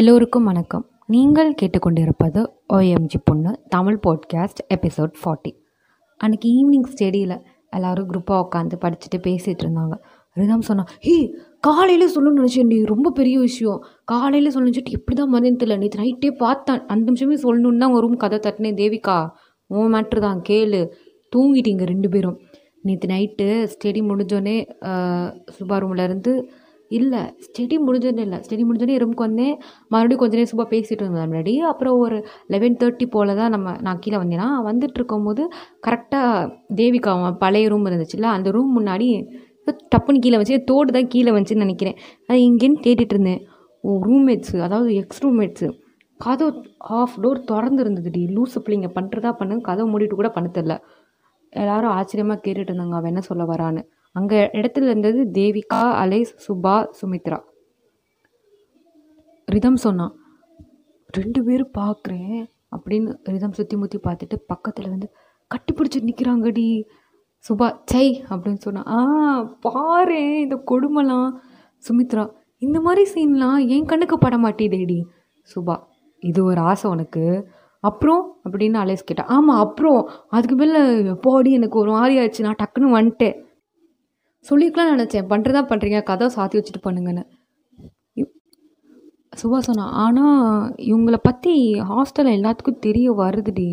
எல்லோருக்கும் வணக்கம். நீங்கள் கேட்டுக்கொண்டிருப்பது ஓஎம்ஜி பொண்ணு தமிழ் பாட்காஸ்ட் எபிசோட் 40. அன்றைக்கி ஈவினிங் ஸ்டடியில் எல்லோரும் குரூப்பாக உட்காந்து படிச்சுட்டு பேசிகிட்டு இருந்தாங்க. ரிதம் சொன்னா, ஹே காலையில் சொல்லணும்னு நினச்சேன்டி, ரொம்ப பெரிய விஷயம், காலையில் சொல்லணும்னு நினச்சிட்டு எப்படி தான் மதியம் தெரியல, நேற்று நைட்டே பார்த்தேன், 5 நிமிஷமே சொல்லணுன்னு தான் உங்கள் ரூம் கதை தட்டினேன். தேவிகா உன் மேட்ரு தான், கேளு, தூங்கிட்டீங்க 2 பேரும். நேற்று நைட்டு ஸ்டடி முடிஞ்சோடனே சுபா ரூம்லேருந்து இல்லை ஸ்டடி முடிஞ்சோன்னு இல்லை ஸ்டடி முடிஞ்சோடனே ரூமுக்கு வந்தேன். மறுபடியும் கொஞ்ச நேரம் சும்மா பேசிகிட்டு இருந்தேன் முன்னாடி. அப்புறம் ஒரு 11:30 போல் தான் நான் கீழே வந்தேன்னா, வந்துட்டு இருக்கும்போது கரெக்டாக தேவிகா பழைய ரூம் இருந்துச்சுல்ல, அந்த ரூம் முன்னாடி டப்புன்னு கீழே வந்துச்சு, தோடு தான் கீழே வந்துச்சுன்னு நினைக்கிறேன். அது இங்கேன்னு கேட்டுட்டு இருந்தேன். ஓ ரூம்மேட்ஸு, அதாவது எக்ஸ் ரூம்மேட்ஸு, கதவு ஹாஃப் டோர் திறந்து இருந்ததுடி. லூஸு பிள்ளைங்க பண்ணுறதா பண்ணுங்க, கதவை மூடிட்டு கூட பண்ண தெரில. எல்லோரும் ஆச்சரியமாக கேட்டுட்டு இருந்தாங்க அவன் என்ன சொல்ல வரான்னு. அங்கே இடத்துல இருந்தது தேவிகா, அலேஸ், சுபா, சுமித்ரா. ரிதம் சொன்னான், 2 பேரும் பார்க்குறேன் அப்படின்னு. ரிதம் சுற்றி முற்றி பார்த்துட்டு பக்கத்தில் வந்து கட்டிப்பிடிச்சிட்டு நிற்கிறாங்கடி. சுபா சை அப்படின்னு சொன்னான். பாரு இந்த கொடுமெல்லாம். சுமித்ரா, இந்த மாதிரி சீன்லாம் என் கண்ணுக்கு பட மாட்டேதேடி. சுபா, இது ஒரு ஆசை உனக்கு. அப்புறம் அப்படின்னு அலேஸ் கேட்டான். ஆமாம் அப்புறம் அதுக்கு மேலே பாடி எனக்கு ஒரு மாதிரி ஆயிடுச்சு, நான் டக்குன்னு வந்துட்டேன். சொல்லிக்கலாம் நினச்சேன், பண்ணுறதா பண்ணுறீங்க, கதை சாத்தி வச்சுட்டு பண்ணுங்கன்னு. சுபா சொன்னா, ஆனால் இவங்களை பற்றி ஹாஸ்டலில் எல்லாத்துக்கும் தெரிய வருதுடி.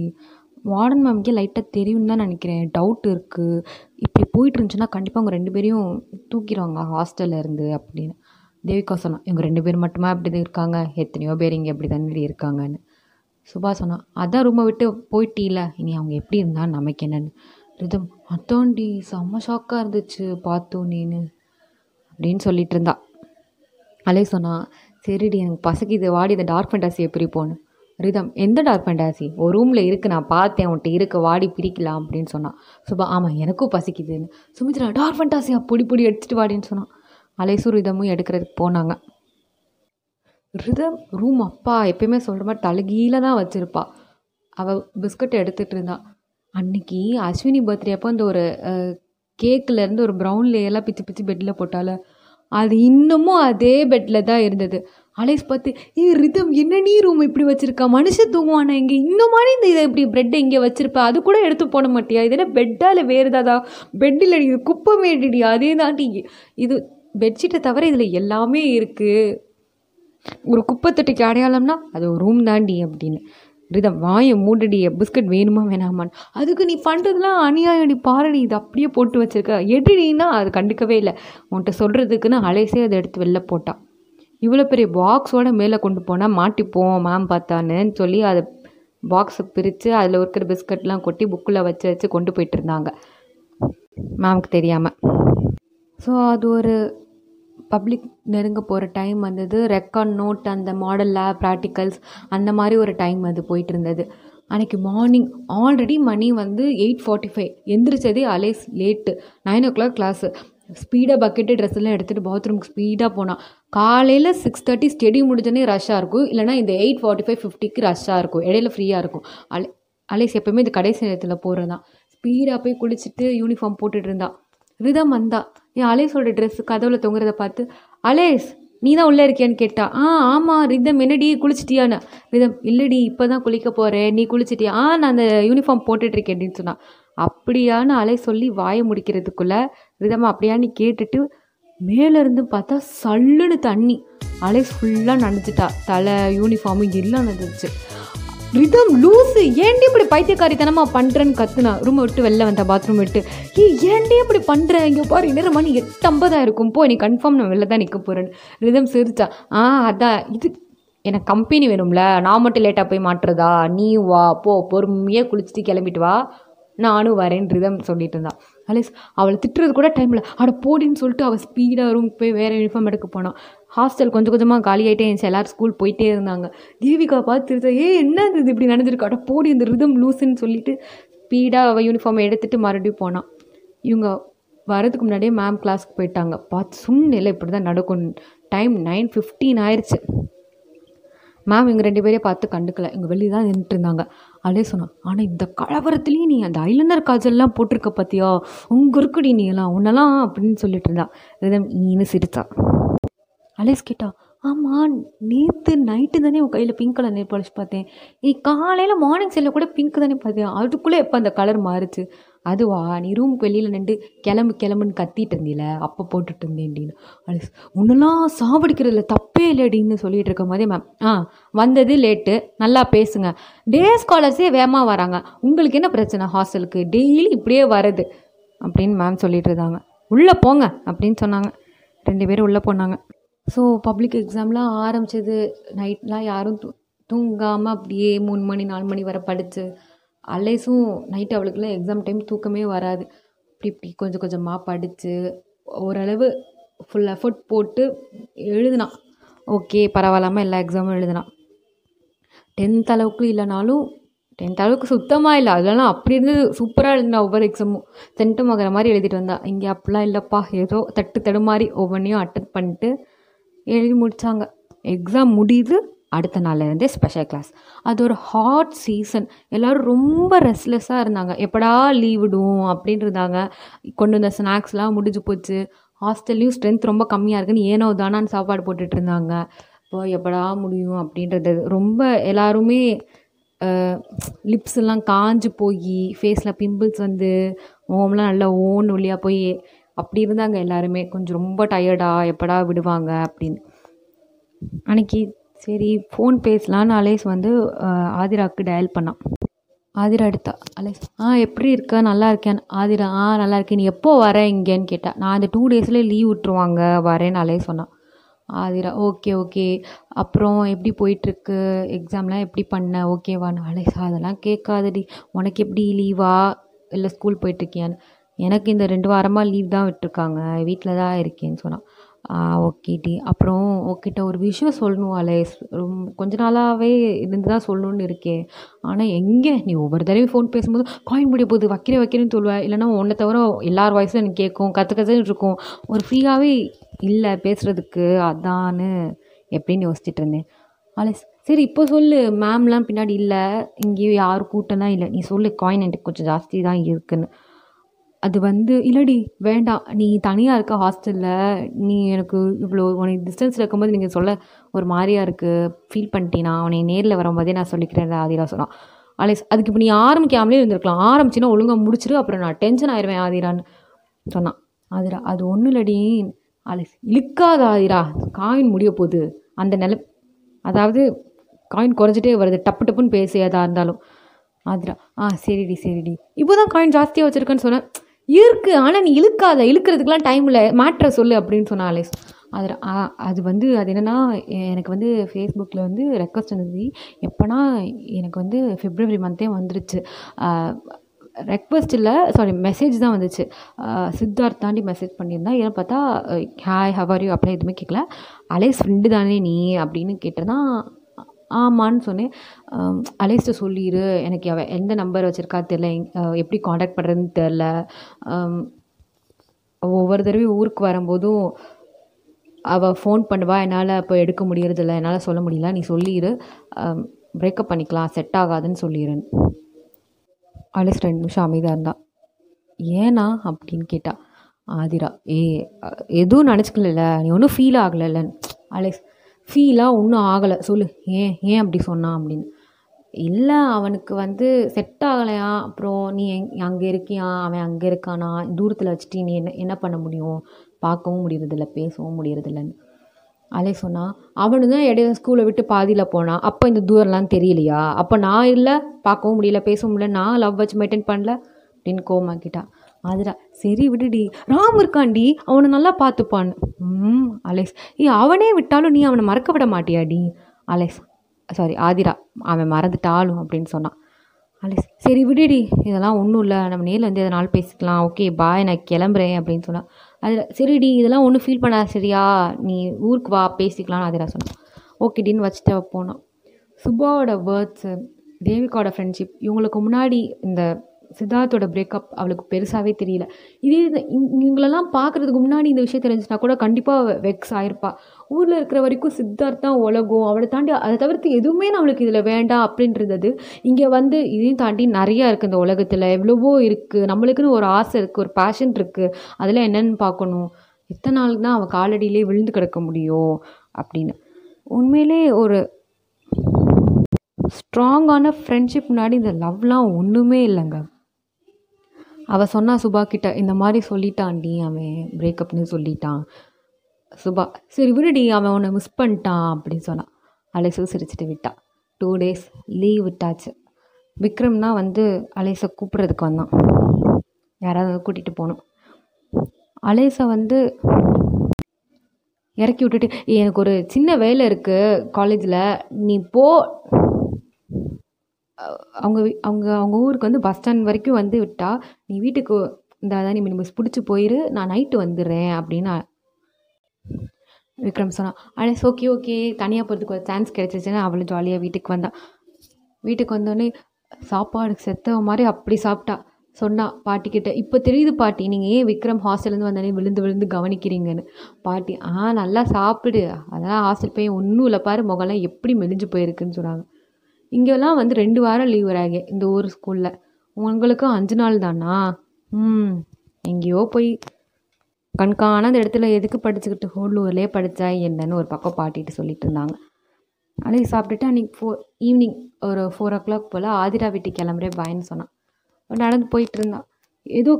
வார்டன் மேம்கே லைட்டாக தெரியும்னு தான் நினைக்கிறேன், டவுட் இருக்குது. இப்படி போயிட்டு இருந்துச்சுன்னா கண்டிப்பாக அவங்க 2 பேரையும் தூக்கிடுவாங்க ஹாஸ்டலில் இருந்து அப்படின்னு தேவிகா சொன்னா. இவங்க 2 பேர் மட்டுமா அப்படி இருக்காங்க, எத்தனையோ பேர் இங்கே அப்படி தானே இருக்காங்கன்னு சுபா சொன்னா. அதான் ரூமை விட்டு போயிட்டீல, இனி அவங்க எப்படி இருந்தா நமக்கு என்னன்னு. ரிதம், அத்தாண்டி செம்ம ஷாக்காக இருந்துச்சு பார்த்தோம் நீனு அப்படின்னு சொல்லிட்டு இருந்தா. அலே சொன்னா, சரிடி எனக்கு பசக்கிது, வாடி இந்த டார்க் ஃபேண்டாசியை பிரிப்போன்னு. ரிதம், எந்த டார்க் ஃபேண்டாசி? ஒரு ரூமில் இருக்குது, நான் பார்த்தேன், உன்கிட்ட இருக்குது, வாடி பிரிக்கலாம் அப்படின்னு சொன்னான். சுபா, ஆமாம் எனக்கும் பசிக்குதுன்னு. சுமித்ரா, டார்க் ஃபேண்டாசியா, பொடி பொடி எடுத்துகிட்டு வாடின்னு சொன்னான். அலேசும் ரிதமும் எடுக்கிறதுக்கு போனாங்க. ரிதம் ரூம் அப்பா எப்பயுமே சொல்கிற மாதிரி தலகீழ தான் வச்சுருப்பா. அவள் பிஸ்கட்டை எடுத்துகிட்டு இருந்தான். அன்றைக்கி அஸ்வினி பர்த்டே அப்போ அந்த ஒரு கேக்கிலேருந்து ஒரு ப்ரௌன் லேயெல்லாம் பிச்சு பிச்சு பெட்டில் போட்டால, அது இன்னமும் அதே பெட்டில் தான் இருந்தது. அலேஸ் பார்த்து, ஏ ரிதம் என்ன நீ ரூம் இப்படி வச்சுருக்கா, மனுஷன் தூங்குவானா இங்கே, இந்த மாதிரி இந்த இதை இப்படி ப்ரெட்டை இங்கே வச்சுருப்பா, அது கூட எடுத்து போட மாட்டியா, இதெல்லாம் பெட்டால் வேறு ஏதாதா பெட்டில் இது குப்பை மேடிடியா, அதே தாண்டி இது பெட்ஷீட்டை தவிர இதில் எல்லாமே இருக்குது, ஒரு குப்பை தொட்டிக்கு அடையாளம்னா அது ஒரு ரூம் தாண்டி அப்படின்னு. ரிதம், வாயை மூடடிய, பிஸ்கட் வேணுமா வேணாமான்னு. அதுக்கு நீ பண்ணுறதுலாம் அநியாயடி, பாரடி இது அப்படியே போட்டு வச்சுருக்க எடுனா. அது கண்டுக்கவே இல்லை. உன்கிட்ட சொல்கிறதுக்குன்னு அலேசே அதை எடுத்து வெளில போட்டான். இவ்வளோ பெரிய பாக்ஸோட மேலே கொண்டு போனால் மாட்டிப்போம் மேம் பார்த்தான்னு சொல்லி அதை பாக்ஸை பிரித்து அதில் இருக்கிற பிஸ்கட்லாம் கொட்டி புக்கில் வச்சு வச்சு கொண்டு போயிட்டு இருந்தாங்க மேமுக்கு தெரியாமல். ஸோ அது ஒரு பப்ளிக் நெருங்க போகிற டைம் வந்தது. ரெக்கார்ட் நோட் அந்த மாடல் லேப் ப்ராக்டிக்கல்ஸ் அந்த மாதிரி ஒரு டைம் அது போயிட்டு இருந்தது. அன்றைக்கி மார்னிங் ஆல்ரெடி மணி வந்து 8:45. எந்திரிச்சதே அலேஸ் லேட்டு, 9 o'clock கிளாஸு. ஸ்பீடாக பக்கெட்டு ட்ரெஸ்ஸெல்லாம் எடுத்துகிட்டு பாத்ரூமுக்கு ஸ்பீடாக போனான். காலையில் 6:30 ஸ்டெடி முடிஞ்சோடனே ரஷ்ஷாக இருக்கும், இல்லைனா இந்த 8:45, 50க்கு ரஷ்ஷாக இருக்கும், இடையில ஃப்ரீயாக இருக்கும். அலேஸ் எப்போயுமே இந்த கடைசி நேரத்தில் போகிறது தான். ஸ்பீடாக போய் குளிச்சுட்டு யூனிஃபார்ம் போட்டுட்டு இருந்தான். ரிதம் வந்தா, என் அலேஸோட ட்ரெஸ்ஸு கதவுல தொங்குறத பார்த்து, அலேஸ் நீ தான் உள்ளே இருக்கியான்னு கேட்டா. ஆமாம் ரிதம், என்னடி குளிச்சிட்டியான்னு. ரிதம், இல்லடி இப்போ தான் குளிக்க போகிறேன், நீ குளிச்சிட்டியா? நான் அந்த யூனிஃபார்ம் போட்டுட்ருக்கேன் அப்படின்னு சொன்னான். அப்படியான்னு அலேஸ் சொல்லி வாயை முடிக்கிறதுக்குள்ளே ரிதம் அப்படியான்னு கேட்டுட்டு மேலேருந்து பார்த்தா சல்லுன்னு தண்ணி. அலேஸ் ஃபுல்லாக நனைஞ்சிட்டா, தலை யூனிஃபார்மு எல்லாம் நனைஞ்சிச்சு. ரிதம், லூஸு ஏன்டி இப்படி பைத்தியக்காரித்தனமாக பண்ணுறேன்னு கற்றுனா. ரூமை விட்டு வெளில வந்தேன், பாத்ரூம் விட்டு. ஏன்டி இப்படி பண்ணுறேன், இங்கே பாரு நேரம் மணி 8:50 இருக்கும், போ நீ கன்ஃபார்ம் நான் வெளில தான் நிற்க போகிறேன்னு. ரிதம் சிரிச்சா, அதான் இது எனக்கு கம்பெனி வேணும்ல, நான் மட்டும் லேட்டாக போய் மாட்டுறதா, நீ வா போ, பொறுமையாக குளிச்சுட்டு கிளம்பிட்டு வா, நானும் வரேன் ரிதம் சொல்லிட்டு இருந்தான். அலேஸ் அவளை திட்டுறது கூட டைமில், அட போடின்னு சொல்லிட்டு அவள் ஸ்பீடாக ரூமுக்கு போய் வேறு யூனிஃபார்ம் எடுக்க போனான். ஹாஸ்டல் கொஞ்சம் கொஞ்சமாக காலியாகிட்டே இருந்துச்சு. எல்லோரும் ஸ்கூல் போயிட்டே இருந்தாங்க. தேவிகா பார்த்துருந்தா, என்ன இது இப்படி நடந்திருக்கு, அட போடி இந்த ரிதம் லூஸுன்னு சொல்லிட்டு ஸ்பீடாக அவள் யூனிஃபார்மை எடுத்துகிட்டு மறுபடியும் போனான். இவங்க வரதுக்கு முன்னாடியே மேம் கிளாஸ்க்கு போயிட்டாங்க. பார்த்து சும்னில்லை இப்படி தான் நடக்கும். டைம் 9:15 ஆயிடுச்சு. மேம் இவங்க 2 பேரையும் பார்த்து கண்டுக்கலை, இவங்க வெளியே தான் நின்றுட்டு இருந்தாங்க. அதே சொன்னான், ஆனால் இந்த கலவரத்துலேயும் நீ அந்த ஐலண்டர் காஜல்லாம் போட்டிருக்க பார்த்தியா, உங்க இருக்குடி நீ எல்லாம் உன்னெல்லாம் அப்படின்னு சொல்லிட்டு இருந்தா. ரிதம் ஈன்னு சிரிச்சா. அலேஸ் கேட்டா, ஆமாம், நேற்று நைட்டு தானே உன் கையில் பிங்க் கலர் நெயில் பாலிஷ் பார்த்தேன். நீ காலையில் மார்னிங் செல்லில் கூட பிங்க் தானே பார்த்தேன். அதுக்குள்ளே எப்போ அந்த கலர் மாறுச்சு? அதுவா, நீ ரூமுக்கு வெளியில் நின்று கிளம்பு கிளம்புன்னு கத்திட்டு இருந்தீல, அப்போ போட்டுட்டு இருந்தேன். அது முன்னெல்லாம் சாப்பிடிக்கிறதுல தப்பே இல்லை அப்படின்னு சொல்லிட்டு இருக்க மாதிரி மேம். வந்தது லேட்டு, நல்லா பேசுங்க. டே ஸ்காலர்ஸே வேகமாக வராங்க, உங்களுக்கு என்ன பிரச்சனை? ஹாஸ்டலுக்கு டெய்லி இப்படியே வருது அப்படின்னு மேம் சொல்லிட்டு இருந்தாங்க. உள்ளே போங்க அப்படின்னு சொன்னாங்க. ரெண்டு பேரும் உள்ளே போனாங்க. ஸோ பப்ளிக் எக்ஸாம்லாம் ஆரம்பித்தது. நைட்லாம் யாரும் தூங்காமல் அப்படியே 3 மணி 4 மணி வரை படித்து அலேஸும் நைட்டு அவளுக்குலாம் எக்ஸாம் டைம் தூக்கமே வராது. இப்படி இப்படி கொஞ்சம் கொஞ்சமாக படித்து ஓரளவு ஃபுல் எஃபர்ட் போட்டு எழுதினான். ஓகே, பரவாயில்லாமல் எல்லா எக்ஸாமும் எழுதினான். 10th அளவுக்கு இல்லைனாலும், 10th அளவுக்கு சுத்தமாக இல்லை, அதெல்லாம் அப்படி இருந்து சூப்பராக எழுதினா. ஒவ்வொரு எக்ஸாமும் சென்ட்டு மகிற மாதிரி எழுதிட்டு வந்தா. இங்கே அப்படிலாம் இல்லைப்பா, ஏதோ தட்டு தடுமாறி ஒவ்வொன்றையும் அட்டன் பண்ணிட்டு எழுதி முடித்தாங்க. எக்ஸாம் முடியுது, அடுத்த நாள்லேருந்தே ஸ்பெஷல் கிளாஸ். அது ஒரு ஹாட் சீசன், எல்லோரும் ரொம்ப ரெஸ்ட்லெஸ்ஸாக இருந்தாங்க. எப்படா லீவ் விடுவோம் அப்படின்னு இருந்தாங்க. கொண்டு வந்த ஸ்நாக்ஸ்லாம் முடிஞ்சு போச்சு. ஹாஸ்டல்லையும் ஸ்ட்ரென்த் ரொம்ப கம்மியாக இருக்குன்னு ஏனோ தானான்னு சாப்பாடு போட்டுட்டு இருந்தாங்க. இப்போ எப்படா முடியும் அப்படின்றது ரொம்ப எல்லாருமே லிப்ஸ்லாம் காஞ்சு போய் ஃபேஸில் பிம்பிள்ஸ் வந்து ஓம்லாம் நல்லா ஓன் ஒளியாக போய் அப்படி இருந்தாங்க எல்லாருமே. கொஞ்சம் ரொம்ப டயர்டாக எப்படா விடுவாங்க அப்படின்னு. அன்றைக்கி சரி ஃபோன் பேசலான்னு அலேஸ் வந்து ஆதிராவுக்கு டயல் பண்ணான். ஆதிரா எடுத்தா. அலேஸ், எப்படி இருக்க? நல்லா இருக்கேன். ஆதிரா, நல்லா இருக்கேன். நீ எப்போ வர இங்கேன்னு கேட்டா. நான் அந்த 2 டேஸ்லேயே லீவ் விட்டுருவாங்க வரேன்னு அலேஸ் சொன்னான். Aadhira, okay okay. அப்புறம் எப்படி போயிட்டுருக்கு எக்ஸாம்லாம்? எப்படி பண்ண? ஓகேவான்னு. அலேஸ், அதெல்லாம் கேட்காதடி. உனக்கு எப்படி லீவா இல்லை ஸ்கூல் போயிட்டுருக்கியான்னு. எனக்கு இந்த 2 வாரமாக லீவ் தான் விட்டுருக்காங்க, வீட்டில் தான் இருக்கேன்னு சொன்னான். ஓகேடி. அப்புறம் உங்ககிட்ட ஒரு விஷயம் சொல்லணும் அலேஸ், ரொம்ப கொஞ்ச நாளாகவே இருந்து தான் சொல்லணுன்னு இருக்கேன். ஆனால் எங்கே நீ ஒவ்வொரு தடவையும் ஃபோன் பேசும்போது காயின் முடிய போகுது, வைக்கிறேன் வைக்கிறேன்னு சொல்லுவேன். இல்லைனா ஒன்றை தவிர எல்லார் வாய்ஸும் எனக்கு கேட்கும், கற்று கற்றுன்னு இருக்கும். ஒரு ஃப்ரீயாகவே இல்லை பேசுகிறதுக்கு, அதான்னு எப்படின்னு யோசிச்சுட்டு இருந்தேன். அலேஸ், சரி இப்போ சொல்லு. மேம்லாம் பின்னாடி இல்லை, இங்கேயும் யார் கூட்டம்லாம் இல்லை, நீ சொல்லு. காயின் எனக்கு கொஞ்சம் ஜாஸ்தி தான் இருக்குன்னு. அது வந்து இல்லடி வேண்டாம், நீ தனியாக இருக்க ஹாஸ்டலில், நீ எனக்கு இவ்வளோ உனக்கு டிஸ்டன்ஸில் இருக்கும்போது நீங்கள் சொல்ல ஒரு மாதிரியாக இருக்குது, ஃபீல் பண்ணிட்டேன். நான் உன்னை நேரில் வரும்போதே நான் சொல்லிக்கிறேன் ஆதிரா சொன்னான். அலேஸ், அதுக்கு இப்போ நீ ஆரம்பிக்காமலே இருந்திருக்கலாம், ஆரம்பிச்சுன்னா ஒழுங்காக முடிச்சிடு, அப்புறம் நான் டென்ஷன் ஆயிடுவேன் ஆதிரான்னு சொன்னான். ஆதிரா, அது ஒன்றும் இல்லடி. அலேஸ், இழுக்காத ஆதிரா, காயின் முடிய போகுது. அந்த நிலை, அதாவது காயின் குறைஞ்சிட்டே வருது, டப்பு டப்புன்னு பேசி எதாக இருந்தாலும். ஆதிரா, சரிடி சரிடி. இப்போ தான் காயின் ஜாஸ்தியாக வச்சுருக்கேன்னு சொன்னேன். இருக்குது, ஆனால் நீ இழுக்காத, இழுக்கிறதுக்கெலாம் டைம் இல்லை, மேட்ரை சொல்லு அப்படின்னு சொன்னால் அலேஸ். அதில் அது வந்து அது என்னென்னா, எனக்கு வந்து ஃபேஸ்புக்கில் வந்து ரெக்வஸ்ட் இருந்தது. எப்போனா எனக்கு வந்து ஃபெப்ரவரி மந்தே வந்துருச்சு. ரெக்வஸ்ட் இல்லை, சாரி, மெசேஜ் தான் வந்துச்சு. சித்தார்த்த தாண்டி மெசேஜ் பண்ணியிருந்தேன். ஏன்னு பார்த்தா ஹாய் ஹவ் ஆர் யூ அப்படிலாம் எதுவுமே கேட்கல. அலேஸ் ஃப்ரெண்டு தானே நீ அப்படின்னு கேட்டேன்னா ஆமான்னு சொன்னேன். அலேஸ்ட்டு சொல்லிடு, எனக்கு அவ எந்த நம்பர் வச்சுருக்கா தெரில, எப்படி காண்டாக்ட் பண்ணுறதுன்னு தெரில. ஒவ்வொரு தடவையும் ஊருக்கு வரும்போதும் அவள் ஃபோன் பண்ணுவா, என்னால் இப்போ எடுக்க முடியறதில்ல, என்னால் சொல்ல முடியல, நீ சொல்லிடு, பிரேக்கப் பண்ணிக்கலாம், செட் ஆகாதுன்னு சொல்லிடுறேன். அலேஸ் 2 நிமிஷம் அமைதியாக இருந்தா. ஏன்னா அப்படின்னு கேட்டா. ஆதிரா, எதுவும் நினச்சிக்கல, நீ ஒன்றும் ஃபீல் ஆகலை. அலேஸ், ஃபீலாக ஒன்றும் ஆகலை, சொல்லு ஏன் அப்படி சொன்னான் அப்படின்னு. இல்லை, அவனுக்கு வந்து செட் ஆகலையா, அப்புறம் நீ அங்கே இருக்கியா, அவன் அங்கே இருக்கானா, தூரத்தில் வச்சுட்டு நீ என்ன பண்ண முடியும், பார்க்கவும் முடியறதில்ல, பேசவும் முடியறதில்லன்னு. அதே சொன்னான். அவனு தான் இடையில ஸ்கூலை விட்டு பாதியில் போனான், அப்போ இந்த தூரம்லாம் தெரியலையா, அப்போ நான் இல்லை, பார்க்கவும் முடியல, பேசவும் முடியல, நான் லவ் வச்சு மெயின்டைன் பண்ணல அப்படின்னு கோமாக்கிட்டான். ஆதிரா, சரி விடுடி, ராம் இருக்காண்டி, அவனை நல்லா பார்த்துப்பான்னு. அலேஸ், அவனே விட்டாலும் நீ அவனை மறக்க விட மாட்டியாடி. அலேஸ், சாரி ஆதிரா, அவன் மறந்துட்டாலும் அப்படின்னு சொன்னான். அலேஸ், சரி விடுடி, இதெல்லாம் ஒன்றும் இல்லை, நம்ம நேரில் வந்து எதனால் பேசிக்கலாம், ஓகே பாய், நான் கிளம்புறேன் அப்படின்னு சொன்னான். ஆதிரா, சரிடி, இதெல்லாம் ஒன்றும் ஃபீல் பண்ணாத, சரியா, நீ ஊருக்கு வா, பேசிக்கலான்னு ஆதிரா சொன்னான். ஓகேடின்னு வச்சுட்டு போனான். சுபாவோட வேர்ட்ஸு, தேவிகாவோட ஃப்ரெண்ட்ஷிப், இவங்களுக்கு முன்னாடி இந்த சித்தார்த்தோட பிரேக்கப் அவளுக்கு பெருசாகவே தெரியல. இதே இவங்களெல்லாம் பார்க்குறதுக்கு முன்னாடி இந்த விஷயம் தெரிஞ்சுனா கூட கண்டிப்பாக வெக்ஸ் ஆகிருப்பா. ஊரில் இருக்கிற வரைக்கும் சித்தார்த்தா உலகம், அவளை தாண்டி அதை தவிர்த்து எதுவுமே நம்மளுக்கு இதில் வேண்டாம் அப்படின்றது. இங்கே வந்து இதையும் தாண்டி நிறையா இருக்குது, இந்த உலகத்தில் எவ்வளவோ இருக்குது, நம்மளுக்குன்னு ஒரு ஆசை இருக்குது, ஒரு பேஷன் இருக்குது, அதெல்லாம் என்னென்னு பார்க்கணும். எத்தனை நாள் தான் அவள் காலடியிலே விழுந்து கிடக்க முடியும் அப்படின்னு. உண்மையிலே ஒரு ஸ்ட்ராங்கான ஃப்ரெண்ட்ஷிப் முன்னாடி இந்த லவ்லாம் ஒன்றுமே இல்லைங்க. அவள் சொன்னா சுபா கிட்ட, இந்த மாதிரி சொல்லிட்டான்டி அவன் பிரேக்கப்னு சொல்லிட்டான். சுபா, சரி விடுடி அவன் உன்னை மிஸ் பண்ணிட்டான் அப்படின்னு சொன்னான். அலேசும் சிரிச்சுட்டு விட்டா. 2 days லீவ் விட்டாச்சு. விக்ரம்னா அலேசை கூப்பிட்றதுக்கு வந்தான். யாராவது கூட்டிகிட்டு போனோம். அலேசை இறக்கி விட்டுட்டு, எனக்கு ஒரு சின்ன வேலை இருக்குது காலேஜில், நீ போ. அவங்க அவங்க அவங்க ஊருக்கு பஸ் ஸ்டாண்ட் வரைக்கும் விட்டா, நீ வீட்டுக்கு இந்த அதான் நீ மினிபஸ் பிடிச்சி போயிரு, நான் நைட்டு வந்துடுறேன் அப்படின்னு விக்ரம் சொன்னான். அலேஸ் ஓகே ஓகே, தனியாக போகிறதுக்கு ஒரு சான்ஸ் கிடைச்சிச்சுன்னா அவளும் ஜாலியாக வீட்டுக்கு வந்தான். வீட்டுக்கு வந்தோடனே சாப்பாடு செத்த மாதிரி அப்படி சாப்பிட்டா. சொன்னா பாட்டிக்கிட்ட, இப்போ தெரியுது பாட்டி நீங்கள் ஏன் விக்ரம் ஹாஸ்டல்லேருந்து வந்தோடனே விழுந்து விழுந்து கவனிக்கிறீங்கன்னு. பாட்டி, நல்லா சாப்பிடு, அதெல்லாம் ஹாஸ்டல் போய் ஒன்றும் இல்லை பாரு, முகலாம் எப்படி மெலிஞ்சு போயிருக்குன்னு சொன்னாங்க. இங்கெல்லாம் 2 வாரம் லீவ் வராங்க இந்த ஒரு ஸ்கூலில். உங்களுக்கும் 5 நாள் தானா? எங்கேயோ போய் கண்காணாத அந்த இடத்துல எதுக்கு படிச்சுக்கிட்டு ஹோலூர்லேயே படித்தா என்னன்னு ஒரு பக்கம் பாட்டிகிட்டு சொல்லிட்டு இருந்தாங்க. அன்றைக்கி சாப்பிட்டுட்டு அன்றைக்கி ஈவினிங் ஒரு 4 o'clock போல் ஆதிரா வீட்டுக்கு கிளம்புறே பாயின்னு சொன்னான். நடந்து போயிட்டு இருந்தான். ஏதோ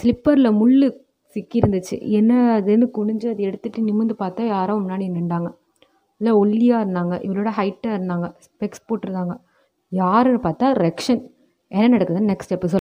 ஸ்லிப்பரில் முள் சிக்கியிருந்துச்சு. என்ன அதுன்னு குனிஞ்சு அதை எடுத்துகிட்டு நிமிர்ந்து பார்த்தா யாரோ முன்னாடி நின்றாங்க. இல்லை ஒல்லியாக இருந்தாங்க, இவரோட ஹைட்டாக இருந்தாங்க, ஸ்பெக்ஸ் போட்டிருந்தாங்க. யாருன்னு பார்த்தா ரெக்ஷன். என்ன நடக்குதுன்னு நெக்ஸ்ட் எபிசோட்.